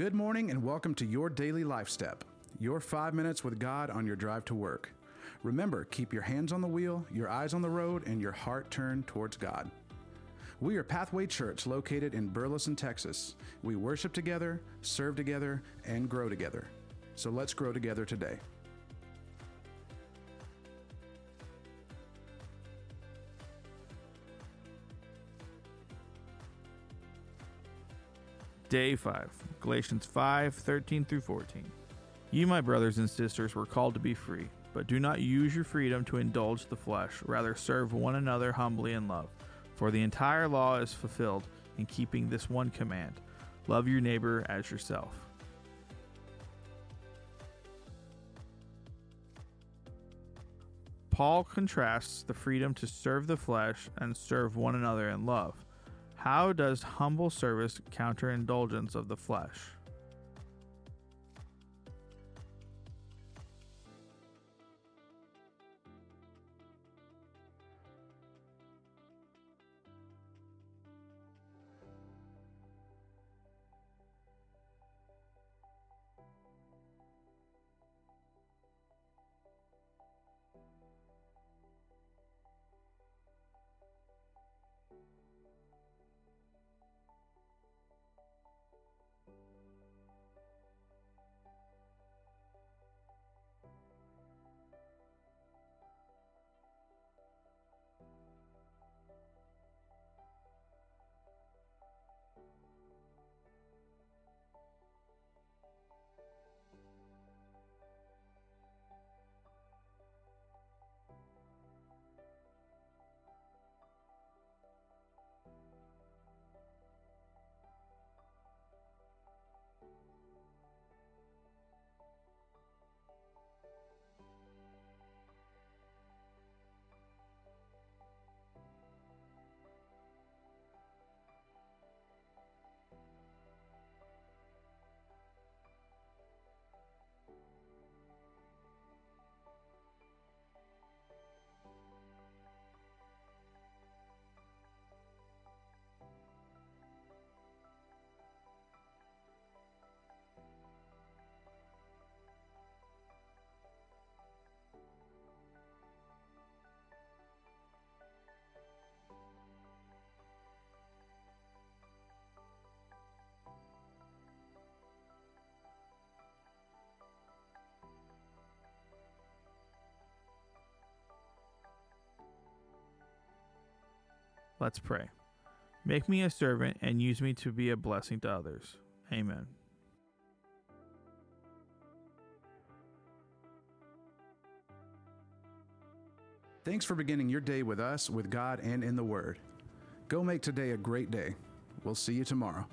Good morning and welcome to Your Daily Life Step, your 5 minutes with God on your drive to work. Remember, keep your hands on the wheel, your eyes on the road, and your heart turned towards God. We are Pathway Church located in Burleson, Texas. We worship together, serve together, and grow together. So let's grow together today. Day 5, Galatians 5:13-14. You, my brothers and sisters, were called to be free, but do not use your freedom to indulge the flesh. Rather, serve one another humbly in love. For the entire law is fulfilled in keeping this one command: love your neighbor as yourself. Paul contrasts the freedom to serve the flesh and serve one another in love. How does humble service counter indulgence of the flesh? Let's pray. Make me a servant and use me to be a blessing to others. Amen. Thanks for beginning your day with us, with God, and in the Word. Go make today a great day. We'll see you tomorrow.